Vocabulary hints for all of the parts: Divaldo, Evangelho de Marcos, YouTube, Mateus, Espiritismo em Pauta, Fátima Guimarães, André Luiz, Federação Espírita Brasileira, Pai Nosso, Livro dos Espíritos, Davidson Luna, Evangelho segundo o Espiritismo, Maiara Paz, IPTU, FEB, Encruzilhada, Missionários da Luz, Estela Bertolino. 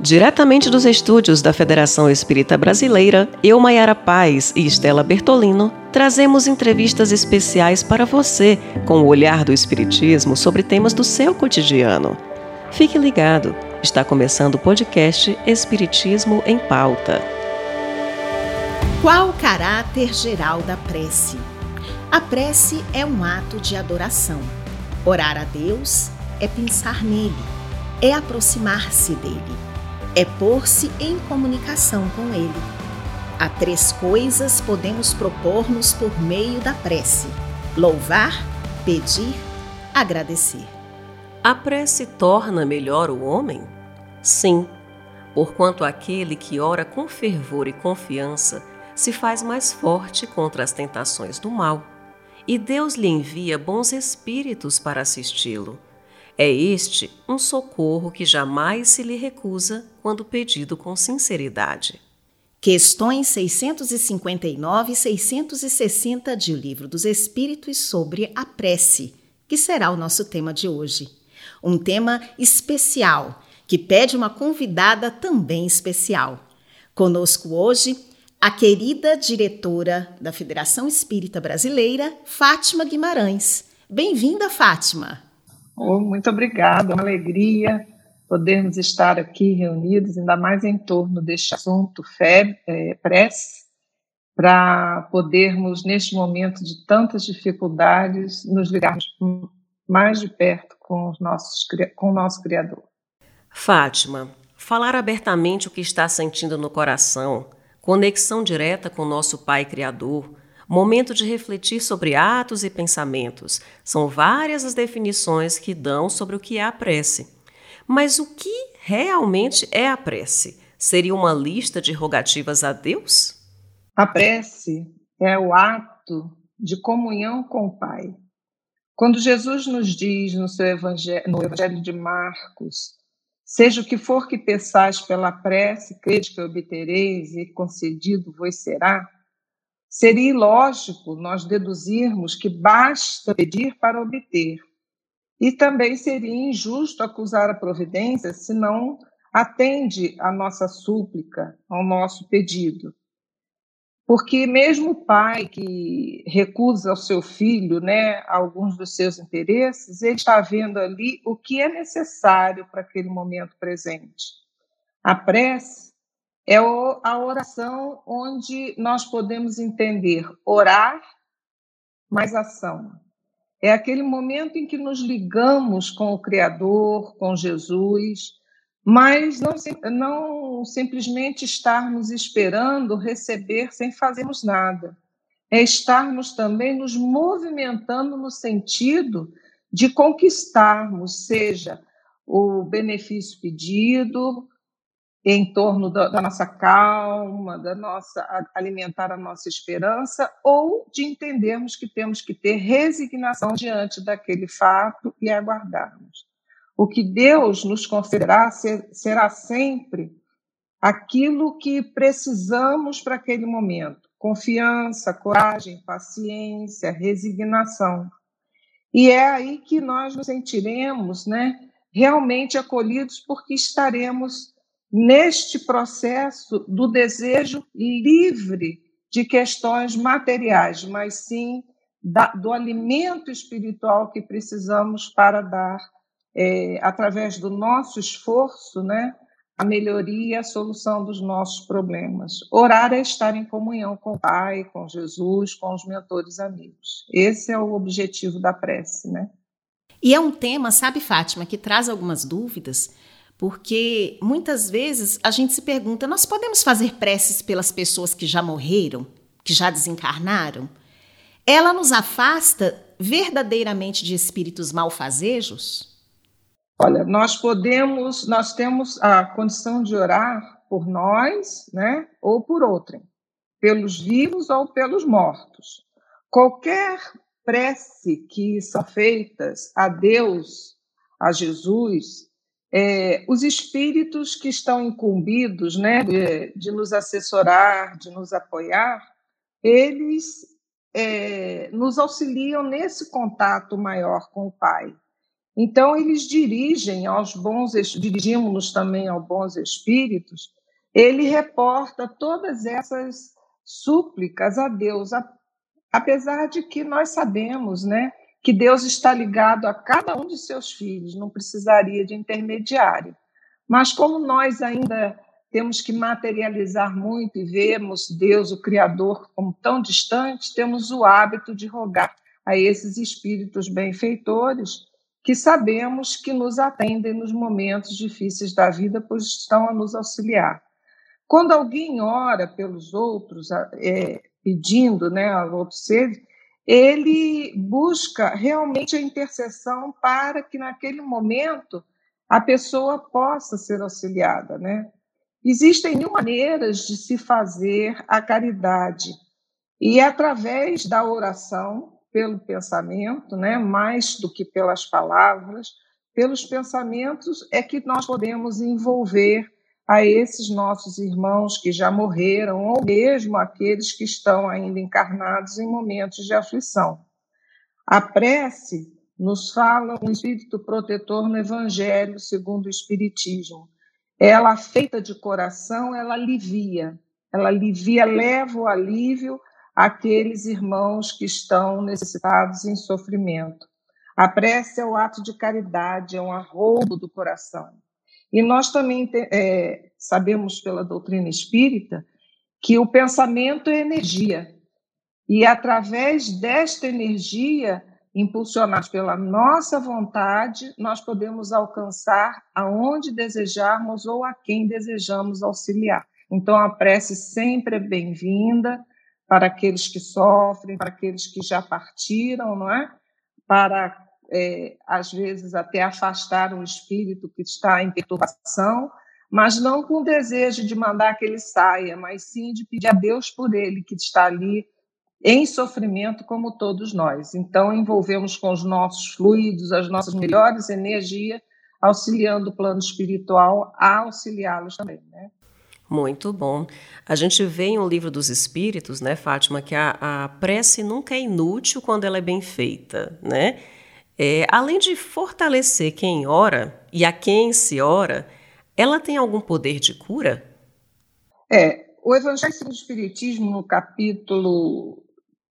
Diretamente dos estúdios da Federação Espírita Brasileira, eu, Maiara Paz e Estela Bertolino, trazemos entrevistas especiais para você com o olhar do Espiritismo sobre temas do seu cotidiano. Fique ligado, está começando o podcast Espiritismo em Pauta. Qual o caráter geral da prece? A prece é um ato de adoração. Orar a Deus é pensar nele, é aproximar-se dele. É pôr-se em comunicação com ele. Há três coisas podemos propor-nos por meio da prece: louvar, pedir, agradecer. A prece torna melhor o homem? Sim, porquanto aquele que ora com fervor e confiança se faz mais forte contra as tentações do mal, e Deus lhe envia bons espíritos para assisti-lo. É este um socorro que jamais se lhe recusa quando pedido com sinceridade. Questões 659 e 660 de O Livro dos Espíritos sobre a prece, que será o nosso tema de hoje. Um tema especial, que pede uma convidada também especial. Conosco hoje, a querida diretora da Federação Espírita Brasileira, Fátima Guimarães. Bem-vinda, Fátima! Oh, muito obrigada, é uma alegria podermos estar aqui reunidos, ainda mais em torno deste assunto prece, para podermos, neste momento de tantas dificuldades, nos ligarmos mais de perto com o nosso Criador. Fátima, falar abertamente o que está sentindo no coração, conexão direta com o nosso Pai Criador, momento de refletir sobre atos e pensamentos. São várias as definições que dão sobre o que é a prece. Mas o que realmente é a prece? Seria uma lista de rogativas a Deus? A prece é o ato de comunhão com o Pai. Quando Jesus nos diz no Evangelho de Marcos: seja o que for que peçais pela prece, crede que obtereis e concedido vos será, seria ilógico nós deduzirmos que basta pedir para obter. E também seria injusto acusar a providência se não atende à nossa súplica, ao nosso pedido. Porque mesmo o pai que recusa ao seu filho, alguns dos seus interesses, ele está vendo ali o que é necessário para aquele momento presente. A prece é a oração onde nós podemos entender orar mais ação. É aquele momento em que nos ligamos com o Criador, com Jesus, mas não simplesmente estarmos esperando receber sem fazermos nada. É estarmos também nos movimentando no sentido de conquistarmos, seja o benefício pedido, em torno da nossa calma, alimentar a nossa esperança, ou de entendermos que temos que ter resignação diante daquele fato e aguardarmos. O que Deus nos concederá será sempre aquilo que precisamos para aquele momento: confiança, coragem, paciência, resignação. E é aí que nós nos sentiremos, realmente acolhidos, porque estaremos neste processo do desejo livre de questões materiais, mas sim do alimento espiritual que precisamos para dar, através do nosso esforço, a melhoria e a solução dos nossos problemas. Orar é estar em comunhão com o Pai, com Jesus, com os mentores amigos. Esse é o objetivo da prece, E é um tema, sabe, Fátima, que traz algumas dúvidas, porque muitas vezes a gente se pergunta: nós podemos fazer preces pelas pessoas que já morreram, que já desencarnaram? Ela nos afasta verdadeiramente de espíritos malfazejos? Olha, nós temos a condição de orar por nós, ou por outrem, pelos vivos ou pelos mortos. Qualquer prece que são feitas a Deus, a Jesus, os espíritos que estão incumbidos de nos assessorar, de nos apoiar, eles nos auxiliam nesse contato maior com o Pai. Então, eles dirigem aos bons, dirigimos-nos também aos bons espíritos, ele reporta todas essas súplicas a Deus, apesar de que nós sabemos, né, que Deus está ligado a cada um de seus filhos, não precisaria de intermediário. Mas como nós ainda temos que materializar muito e vemos Deus, o Criador, como tão distante, temos o hábito de rogar a esses espíritos benfeitores que sabemos que nos atendem nos momentos difíceis da vida, pois estão a nos auxiliar. Quando alguém ora pelos outros, pedindo, né, a outros seres, ele busca realmente a intercessão para que naquele momento a pessoa possa ser auxiliada, né? Existem mil maneiras de se fazer a caridade, e é através da oração, pelo pensamento, né, mais do que pelas palavras, pelos pensamentos é que nós podemos envolver a esses nossos irmãos que já morreram, ou mesmo aqueles que estão ainda encarnados em momentos de aflição. A prece nos fala um espírito protetor no Evangelho segundo o Espiritismo. Ela, feita de coração, ela alivia, leva o alívio àqueles irmãos que estão necessitados em sofrimento. A prece é o ato de caridade, é um arroubo do coração. E nós também sabemos pela doutrina espírita que o pensamento é energia. E através desta energia, impulsionados pela nossa vontade, nós podemos alcançar aonde desejarmos ou a quem desejamos auxiliar. Então a prece sempre é bem-vinda para aqueles que sofrem, para aqueles que já partiram, não é? Para às vezes até afastar um espírito que está em perturbação, mas não com o desejo de mandar que ele saia, mas sim de pedir a Deus por ele, que está ali em sofrimento como todos nós. Então envolvemos com os nossos fluidos, as nossas melhores energias, auxiliando o plano espiritual a auxiliá-los também, né? Muito bom. A gente vê em O Livro dos Espíritos, né, Fátima, que a prece nunca é inútil quando ela é bem feita, né? Além de fortalecer quem ora e a quem se ora, ela tem algum poder de cura? O Evangelho segundo o Espiritismo, no capítulo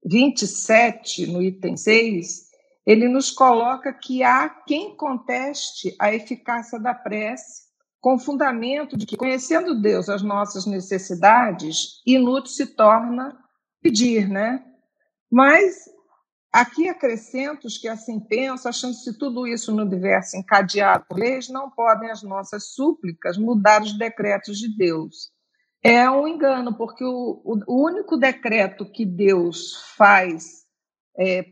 27, no item 6, ele nos coloca que há quem conteste a eficácia da prece com fundamento de que, conhecendo Deus as nossas necessidades, inútil se torna pedir, né? Mas aqui acrescentos que assim penso, achando-se tudo isso no universo encadeado por leis, não podem as nossas súplicas mudar os decretos de Deus. É um engano, porque o único decreto que Deus faz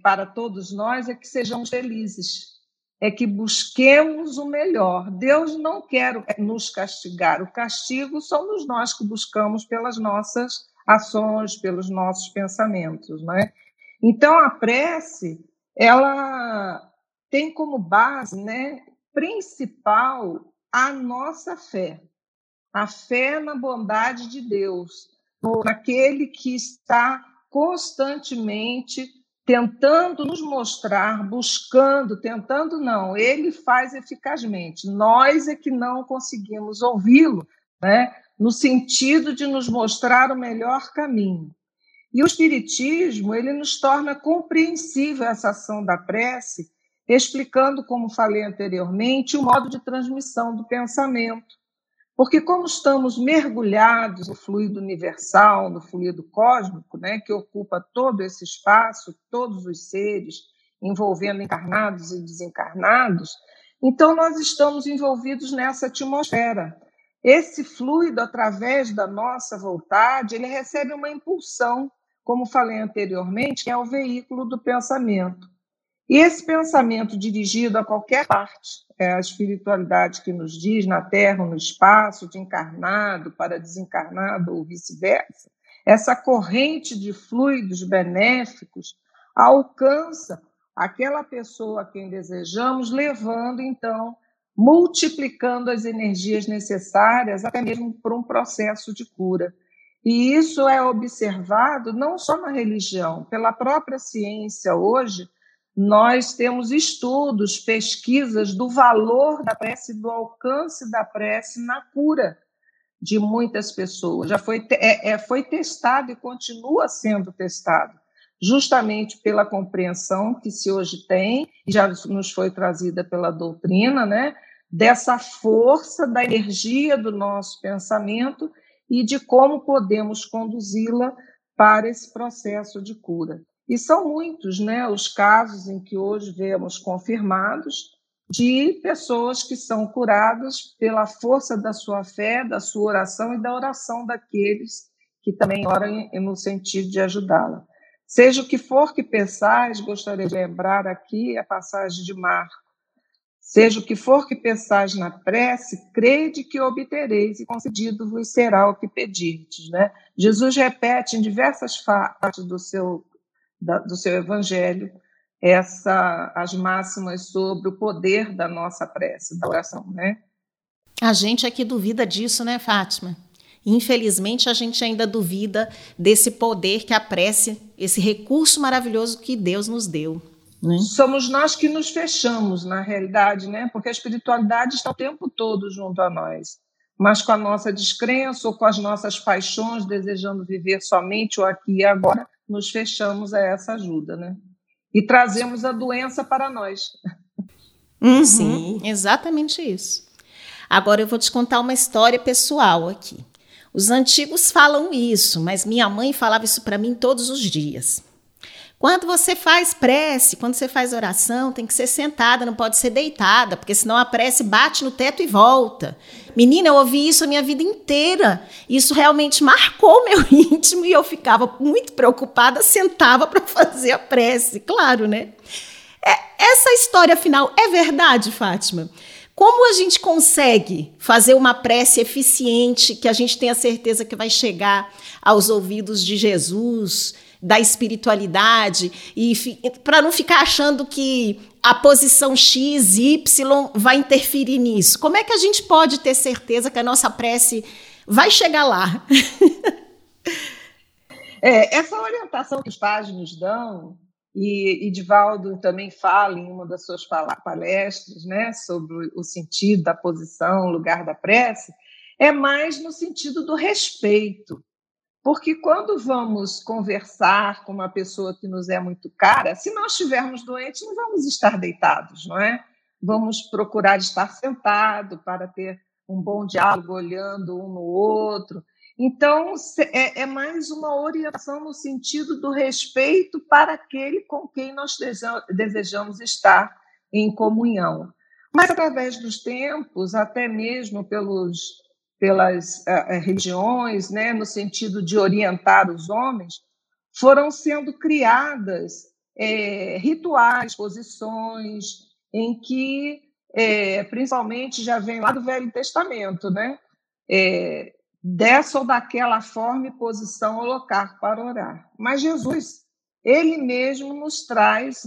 para todos nós é que sejamos felizes, é que busquemos o melhor. Deus não quer nos castigar, o castigo somos nós que buscamos pelas nossas ações, pelos nossos pensamentos, não é? Então, a prece, ela tem como base, né, principal a nossa fé. A fé na bondade de Deus, naquele que está constantemente tentando nos mostrar, buscando, tentando não, ele faz eficazmente. Nós é que não conseguimos ouvi-lo, né, no sentido de nos mostrar o melhor caminho. E o Espiritismo, ele nos torna compreensível essa ação da prece, explicando, como falei anteriormente, o modo de transmissão do pensamento. Porque como estamos mergulhados no fluido universal, no fluido cósmico, né, que ocupa todo esse espaço, todos os seres, envolvendo encarnados e desencarnados, então nós estamos envolvidos nessa atmosfera. Esse fluido, através da nossa vontade, ele recebe uma impulsão, como falei anteriormente, que é o veículo do pensamento. E esse pensamento dirigido a qualquer parte, a espiritualidade que nos diz, na Terra, no espaço, de encarnado para desencarnado ou vice-versa, essa corrente de fluidos benéficos alcança aquela pessoa a quem desejamos, levando, então, multiplicando as energias necessárias, até mesmo por um processo de cura. E isso é observado não só na religião, pela própria ciência hoje, Nós temos estudos, pesquisas do valor da prece, do alcance da prece na cura de muitas pessoas. Já foi testado e continua sendo testado, justamente pela compreensão que se hoje tem, e já nos foi trazida pela doutrina, né, dessa força, da energia do nosso pensamento e de como podemos conduzi-la para esse processo de cura. E são muitos, né, os casos em que hoje vemos confirmados de pessoas que são curadas pela força da sua fé, da sua oração e da oração daqueles que também oram no sentido de ajudá-la. Seja o que for que pensais, gostaria de lembrar aqui a passagem de Marcos. Seja o que for que pensais na prece, crede que obtereis e concedido vos será o que pedirdes, né? Jesus repete em diversas partes do seu evangelho as máximas sobre o poder da nossa prece, da oração, né? A gente é que duvida disso, né, Fátima? Infelizmente, a gente ainda duvida desse poder que a prece, esse recurso maravilhoso que Deus nos deu. Né? Somos nós que nos fechamos, na realidade, né? Porque a espiritualidade está o tempo todo junto a nós. Mas com a nossa descrença ou com as nossas paixões, desejando viver somente o aqui e agora, nos fechamos a essa ajuda, né? E trazemos a doença para nós. Uhum, sim, exatamente isso. Agora eu vou te contar uma história pessoal aqui. Os antigos falam isso, mas minha mãe falava isso para mim todos os dias. Quando você faz prece, quando você faz oração, tem que ser sentada, não pode ser deitada, porque senão a prece bate no teto e volta. Menina, eu ouvi isso a minha vida inteira. Isso realmente marcou meu íntimo e eu ficava muito preocupada, sentava para fazer a prece, claro, né? Essa história final é verdade, Fátima? Como a gente consegue fazer uma prece eficiente, que a gente tenha certeza que vai chegar aos ouvidos de Jesus, da espiritualidade, e para não ficar achando que a posição X, Y vai interferir nisso? Como é que a gente pode ter certeza que a nossa prece vai chegar lá? Essa orientação que os pais nos dão, e Divaldo também fala em uma das suas palestras, né, sobre o sentido da posição, o lugar da prece, é mais no sentido do respeito. Porque quando vamos conversar com uma pessoa que nos é muito cara, se nós estivermos doentes, não vamos estar deitados, não é? Vamos procurar estar sentado para ter um bom diálogo, olhando um no outro. Então, é mais uma orientação no sentido do respeito para aquele com quem nós desejamos estar em comunhão. Mas, através dos tempos, até mesmo pelas religiões, né, no sentido de orientar os homens, foram sendo criadas rituais, posições, em que, principalmente, já vem lá do Velho Testamento, né? Dessa ou daquela forma e posição ou local para orar. Mas Jesus, ele mesmo nos traz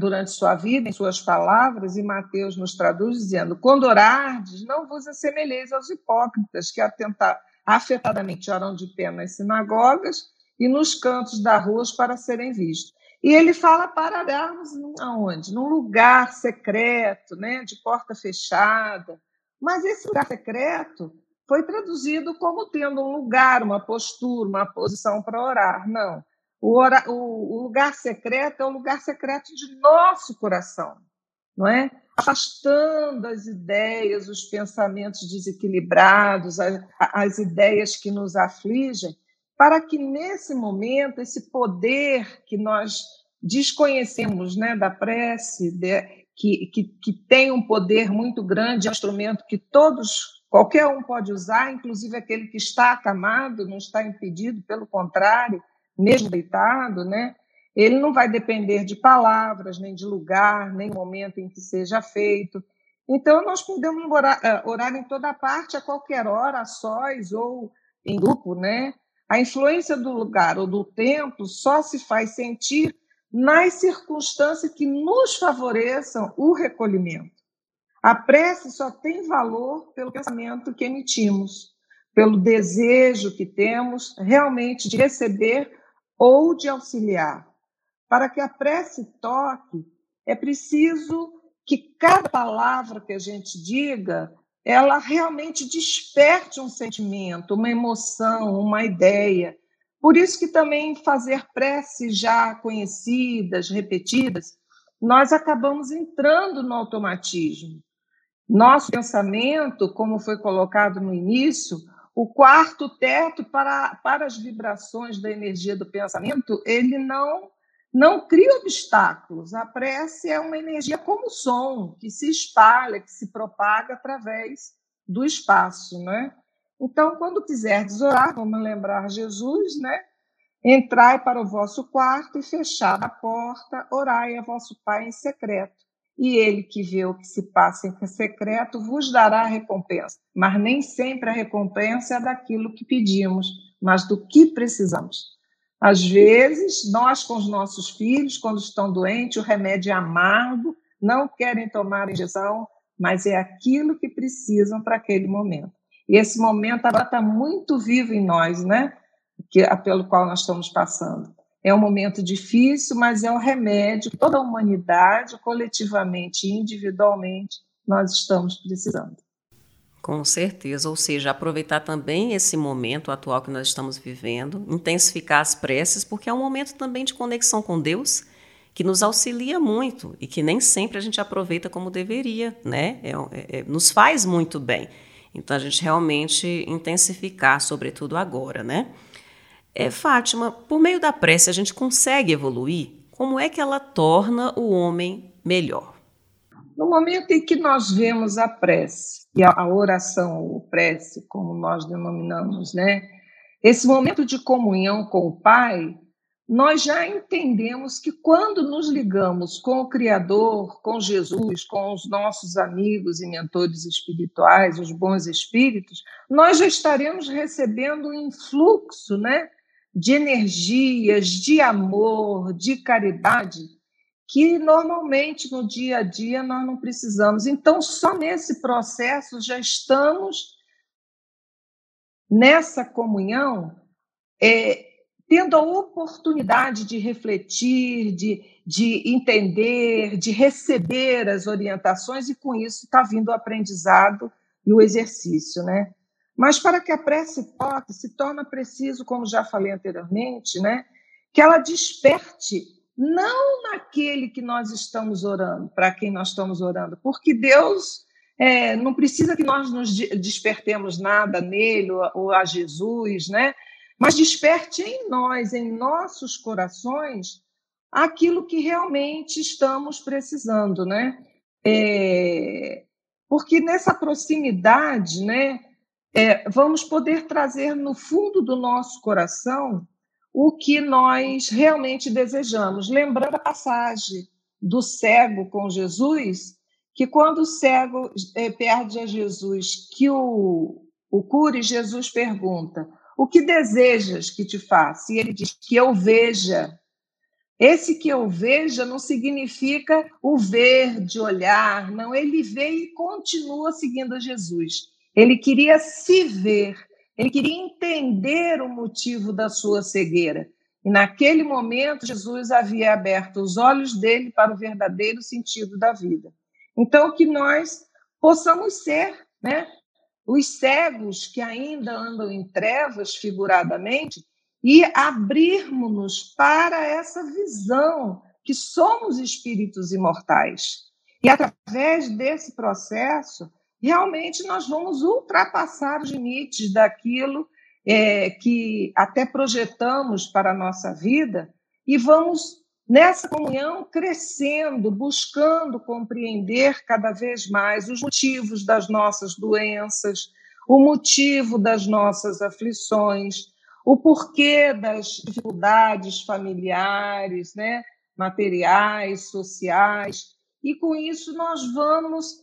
durante sua vida, em suas palavras, e Mateus nos traduz dizendo: quando orardes, não vos assemelheis aos hipócritas, que afetadamente oram de pé nas sinagogas e nos cantos da rua para serem vistos. E ele fala para orarmos aonde? Num lugar secreto, né, de porta fechada. Mas esse lugar secreto foi traduzido como tendo um lugar, uma postura, uma posição para orar. Não. O lugar secreto é o lugar secreto de nosso coração, não é? Afastando as ideias, os pensamentos desequilibrados, as ideias que nos afligem, para que, nesse momento, esse poder que nós desconhecemos, né, da prece, que tem um poder muito grande, é um instrumento que qualquer um pode usar, inclusive aquele que está acamado, não está impedido, pelo contrário, mesmo deitado, né? Ele não vai depender de palavras, nem de lugar, nem momento em que seja feito. Então, nós podemos orar em toda parte, a qualquer hora, a sós ou em grupo, né? A influência do lugar ou do tempo só se faz sentir nas circunstâncias que nos favoreçam o recolhimento. A prece só tem valor pelo pensamento que emitimos, pelo desejo que temos realmente de receber ou de auxiliar. Para que a prece toque, é preciso que cada palavra que a gente diga, ela realmente desperte um sentimento, uma emoção, uma ideia. Por isso que também fazer preces já conhecidas, repetidas, nós acabamos entrando no automatismo. Nosso pensamento, como foi colocado no início, o quarto teto para as vibrações da energia do pensamento, ele não cria obstáculos. A prece é uma energia como o som, que se espalha, que se propaga através do espaço, né? Então, quando quiserdes orar, vamos lembrar Jesus, né? Entrai para o vosso quarto e fechada a porta, orai a vosso Pai em secreto. E ele que vê o que se passa em secreto vos dará a recompensa. Mas nem sempre a recompensa é daquilo que pedimos, mas do que precisamos. Às vezes, nós com os nossos filhos, quando estão doentes, o remédio é amargo, não querem tomar a injeção, mas é aquilo que precisam para aquele momento. E esse momento agora está muito vivo em nós, né? Pelo qual nós estamos passando. É um momento difícil, mas é um remédio que toda a humanidade, coletivamente e individualmente, nós estamos precisando. Com certeza, ou seja, aproveitar também esse momento atual que nós estamos vivendo, intensificar as preces, porque é um momento também de conexão com Deus, que nos auxilia muito e que nem sempre a gente aproveita como deveria, né? Nos faz muito bem. Então, a gente realmente intensificar, sobretudo agora, né? Fátima, por meio da prece, a gente consegue evoluir? Como é que ela torna o homem melhor? No momento em que nós vemos a prece, e a oração, ou prece, como nós denominamos, né? Esse momento de comunhão com o Pai, nós já entendemos que quando nos ligamos com o Criador, com Jesus, com os nossos amigos e mentores espirituais, os bons espíritos, nós já estaremos recebendo um influxo, né, de energias, de amor, de caridade, que normalmente no dia a dia nós não precisamos. Então, só nesse processo já estamos nessa comunhão, tendo a oportunidade de refletir, de entender, de receber as orientações, e com isso está vindo o aprendizado e o exercício, né? Mas para que a prece toque, se torna preciso, como já falei anteriormente, né, que ela desperte não naquele que nós estamos orando, para quem nós estamos orando, porque Deus não precisa que nós nos despertemos nada nele ou a Jesus, né? Mas desperte em nós, em nossos corações, aquilo que realmente estamos precisando, né? Porque nessa proximidade, né, vamos poder trazer no fundo do nosso coração o que nós realmente desejamos. Lembrando a passagem do cego com Jesus, que quando o cego perde a Jesus, que o cure, Jesus pergunta: o que desejas que te faça? E ele diz: que eu veja. Esse "que eu veja" não significa o ver de olhar, não. Ele vê e continua seguindo a Jesus. Ele queria se ver, ele queria entender o motivo da sua cegueira. E naquele momento, Jesus havia aberto os olhos dele para o verdadeiro sentido da vida. Então, que nós possamos ser, né, os cegos que ainda andam em trevas, figuradamente, e abrirmos-nos para essa visão que somos espíritos imortais. E através desse processo, realmente nós vamos ultrapassar os limites daquilo que até projetamos para a nossa vida e vamos, nessa comunhão, crescendo, buscando compreender cada vez mais os motivos das nossas doenças, o motivo das nossas aflições, o porquê das dificuldades familiares, né, materiais, sociais. E com isso nós vamos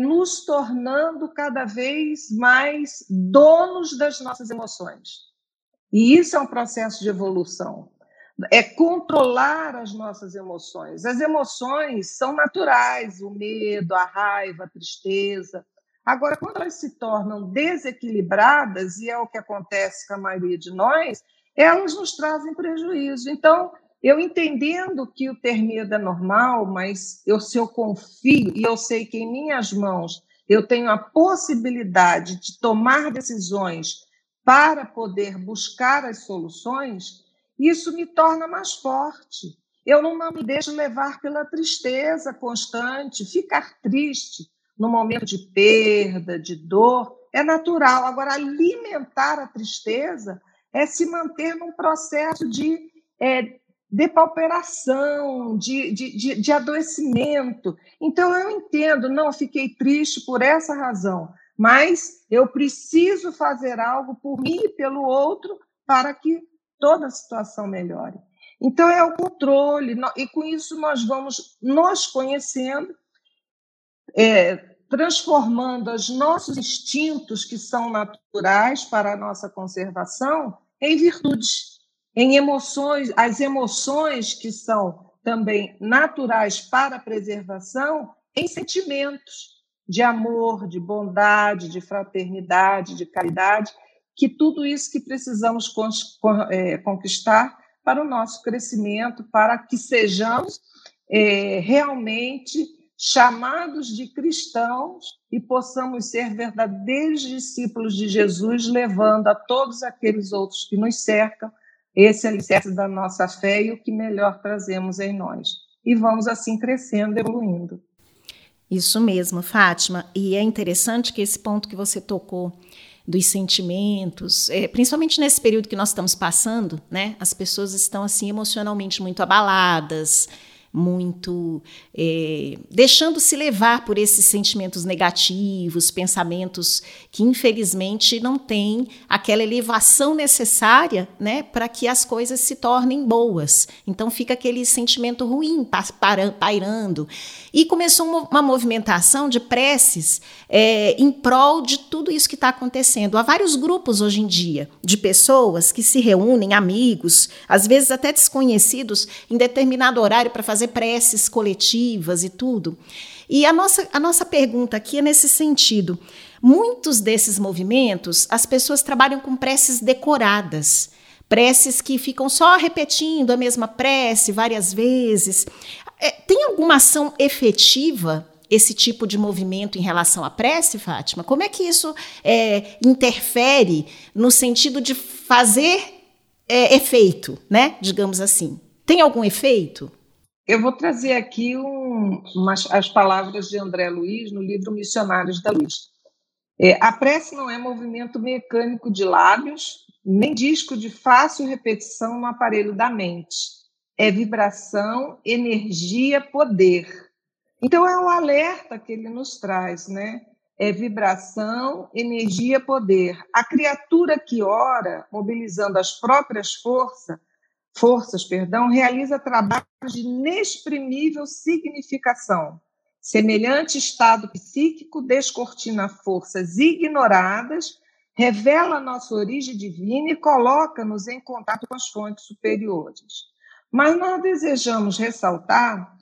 nos tornando cada vez mais donos das nossas emoções. E isso é um processo de evolução. É controlar as nossas emoções. As emoções são naturais, o medo, a raiva, a tristeza. Agora, quando elas se tornam desequilibradas, e é o que acontece com a maioria de nós, elas nos trazem prejuízo. Então, eu entendendo que o ter medo é normal, mas se eu confio e eu sei que em minhas mãos eu tenho a possibilidade de tomar decisões para poder buscar as soluções, isso me torna mais forte. Eu não me deixo levar pela tristeza constante. Ficar triste no momento de perda, de dor, é natural. Agora, alimentar a tristeza é se manter num processo de depauperação, de adoecimento. Então, eu entendo, não, fiquei triste por essa razão, mas eu preciso fazer algo por mim e pelo outro para que toda a situação melhore. Então, é o controle, e com isso nós vamos nos conhecendo, transformando os nossos instintos, que são naturais para a nossa conservação, em virtudes, em emoções, as emoções que são também naturais para a preservação, em sentimentos de amor, de bondade, de fraternidade, de caridade, que tudo isso que precisamos conquistar para o nosso crescimento, para que sejamos realmente chamados de cristãos e possamos ser verdadeiros discípulos de Jesus, levando a todos aqueles outros que nos cercam esse alicerce da nossa fé e o que melhor trazemos em nós. E vamos assim crescendo, evoluindo. Isso mesmo, Fátima. E é interessante que esse ponto que você tocou dos sentimentos, principalmente nesse período que nós estamos passando, né? As pessoas estão assim emocionalmente muito abaladas, muito deixando-se levar por esses sentimentos negativos, pensamentos que, infelizmente, não têm aquela elevação necessária, né, para que as coisas se tornem boas. Então, fica aquele sentimento ruim pairando. E começou uma movimentação de preces em prol de tudo isso que está acontecendo. Há vários grupos, hoje em dia, de pessoas que se reúnem, amigos, às vezes até desconhecidos, em determinado horário para fazer preces coletivas e tudo. E a nossa pergunta aqui é nesse sentido. Muitos desses movimentos, as pessoas trabalham com preces decoradas, preces que ficam só repetindo a mesma prece várias vezes. Tem alguma ação efetiva esse tipo de movimento em relação à prece, Fátima? Como é que isso interfere no sentido de fazer efeito, né? Digamos assim. Tem algum efeito? Eu vou trazer aqui as palavras de André Luiz no livro Missionários da Luz. A prece não é movimento mecânico de lábios, nem disco de fácil repetição no aparelho da mente. É vibração, energia, poder. Então, é o alerta que ele nos traz, né? É vibração, energia, poder. A criatura que ora, mobilizando as próprias forças, realiza trabalhos de inexprimível significação. Semelhante estado psíquico descortina forças ignoradas, revela nossa origem divina e coloca-nos em contato com as fontes superiores. Mas nós desejamos ressaltar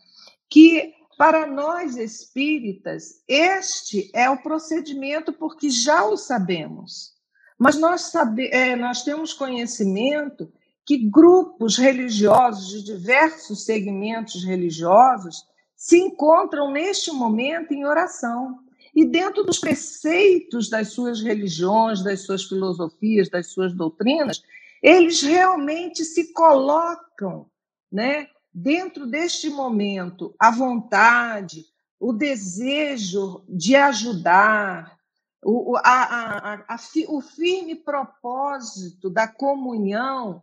que, para nós espíritas, este é o procedimento porque já o sabemos. Mas nós temos conhecimento que grupos religiosos de diversos segmentos religiosos se encontram neste momento em oração. E dentro dos preceitos das suas religiões, das suas filosofias, das suas doutrinas, eles realmente se colocam, né, dentro deste momento, a vontade, o desejo de ajudar, o firme propósito da comunhão,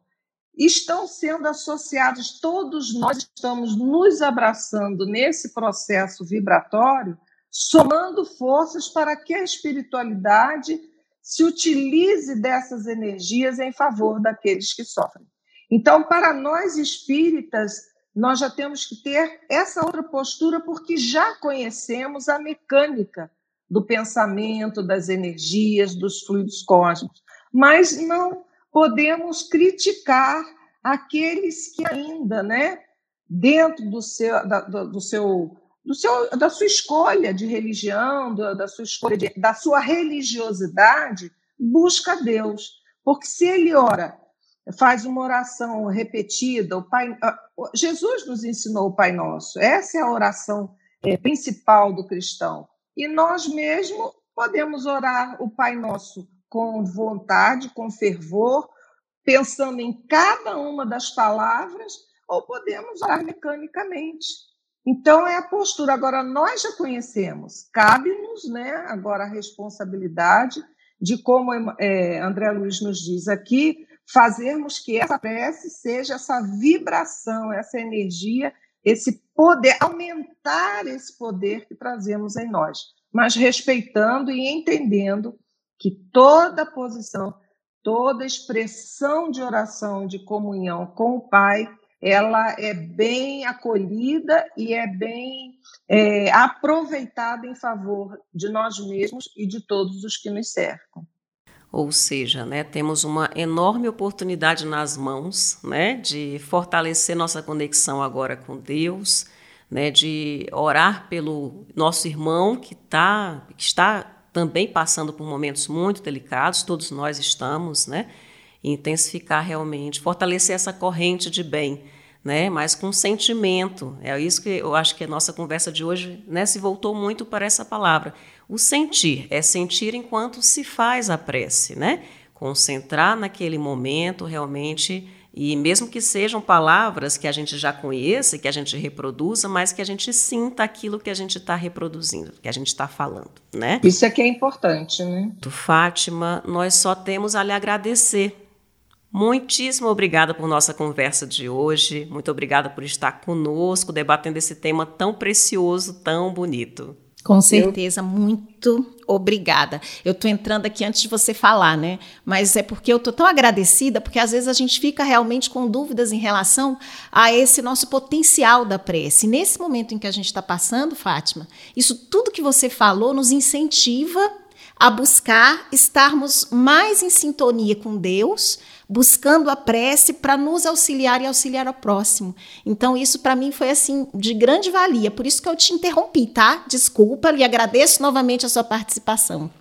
estão sendo associados, todos nós estamos nos abraçando nesse processo vibratório, somando forças para que a espiritualidade se utilize dessas energias em favor daqueles que sofrem. Então, para nós espíritas, nós já temos que ter essa outra postura, porque já conhecemos a mecânica do pensamento, das energias, dos fluidos cósmicos, mas não podemos criticar aqueles que ainda, né, dentro da sua escolha de religião, da sua escolha da sua religiosidade, busca Deus. Porque se ele ora faz uma oração repetida. O Pai, Jesus nos ensinou o Pai Nosso. Essa é a oração principal do cristão. E nós mesmos podemos orar o Pai Nosso com vontade, com fervor, pensando em cada uma das palavras, ou podemos orar mecanicamente. Então, é a postura. Agora, nós já conhecemos. Cabe-nos, né, agora a responsabilidade de, como André Luiz nos diz aqui, fazermos que essa prece seja essa vibração, essa energia, esse poder, aumentar esse poder que trazemos em nós, mas respeitando e entendendo que toda posição, toda expressão de oração, de comunhão com o Pai, ela é bem acolhida e é bem aproveitada em favor de nós mesmos e de todos os que nos cercam. Ou seja, né, temos uma enorme oportunidade nas mãos, né, de fortalecer nossa conexão agora com Deus, né, de orar pelo nosso irmão que está também passando por momentos muito delicados, todos nós estamos, né, e intensificar realmente, fortalecer essa corrente de bem, né, mas com sentimento. É isso que eu acho que a nossa conversa de hoje, né, se voltou muito para essa palavra. O sentir, é sentir enquanto se faz a prece, né? Concentrar naquele momento realmente, e mesmo que sejam palavras que a gente já conheça, que a gente reproduza, mas que a gente sinta aquilo que a gente está reproduzindo, que a gente está falando, né? Isso é que é importante, né? Fátima, nós só temos a lhe agradecer. Muitíssimo obrigada por nossa conversa de hoje, muito obrigada por estar conosco, debatendo esse tema tão precioso, tão bonito. Com certeza, muito obrigada. Eu estou entrando aqui antes de você falar, né? Mas é porque eu estou tão agradecida, porque às vezes a gente fica realmente com dúvidas em relação a esse nosso potencial da prece. Nesse momento em que a gente está passando, Fátima, isso tudo que você falou nos incentiva a buscar estarmos mais em sintonia com Deus, buscando a prece para nos auxiliar e auxiliar ao próximo. Então, isso para mim foi assim, de grande valia. Por isso que eu te interrompi, tá? Desculpa, e agradeço novamente a sua participação.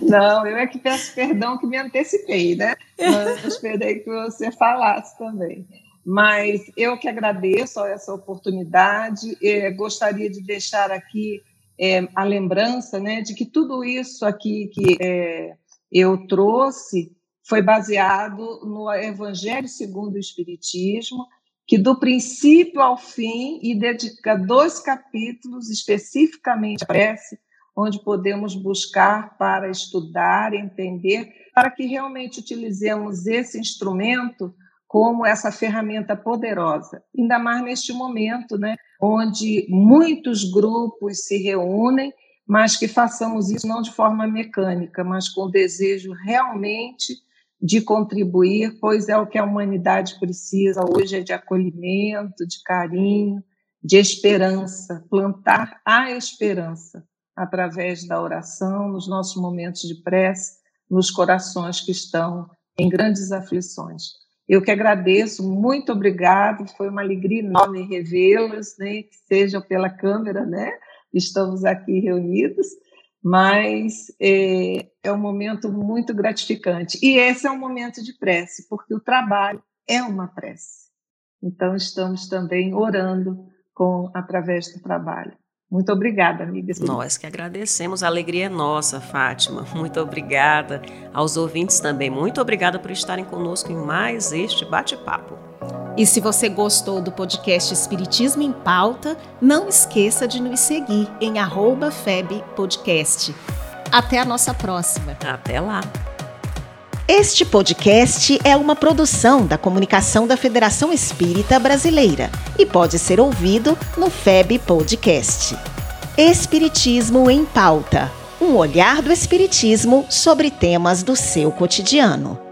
Não, eu é que peço perdão que me antecipei, né? Mas eu esperei que você falasse também. Mas eu que agradeço essa oportunidade. Gostaria de deixar aqui a lembrança, né, de que tudo isso aqui que eu trouxe foi baseado no Evangelho segundo o Espiritismo, que do princípio ao fim, e dedica 2 capítulos especificamente à prece, onde podemos buscar para estudar, entender, para que realmente utilizemos esse instrumento como essa ferramenta poderosa. Ainda mais neste momento, né, onde muitos grupos se reúnem, mas que façamos isso não de forma mecânica, mas com desejo realmente de contribuir, pois é o que a humanidade precisa hoje, é de acolhimento, de carinho, de esperança, plantar a esperança através da oração, nos nossos momentos de prece, nos corações que estão em grandes aflições. Eu que agradeço, muito obrigado, foi uma alegria enorme revê-los, né, que sejam pela câmera, né, estamos aqui reunidos, mas é um momento muito gratificante. E esse é um momento de prece, porque o trabalho é uma prece. Então, estamos também orando através do trabalho. Muito obrigada, amiga. Nós que agradecemos, a alegria é nossa, Fátima. Muito obrigada. Aos ouvintes também, muito obrigada por estarem conosco em mais este bate-papo. E se você gostou do podcast Espiritismo em Pauta, não esqueça de nos seguir em @febpodcast. Até a nossa próxima. Até lá. Este podcast é uma produção da comunicação da Federação Espírita Brasileira e pode ser ouvido no FEB Podcast. Espiritismo em Pauta, um olhar do Espiritismo sobre temas do seu cotidiano.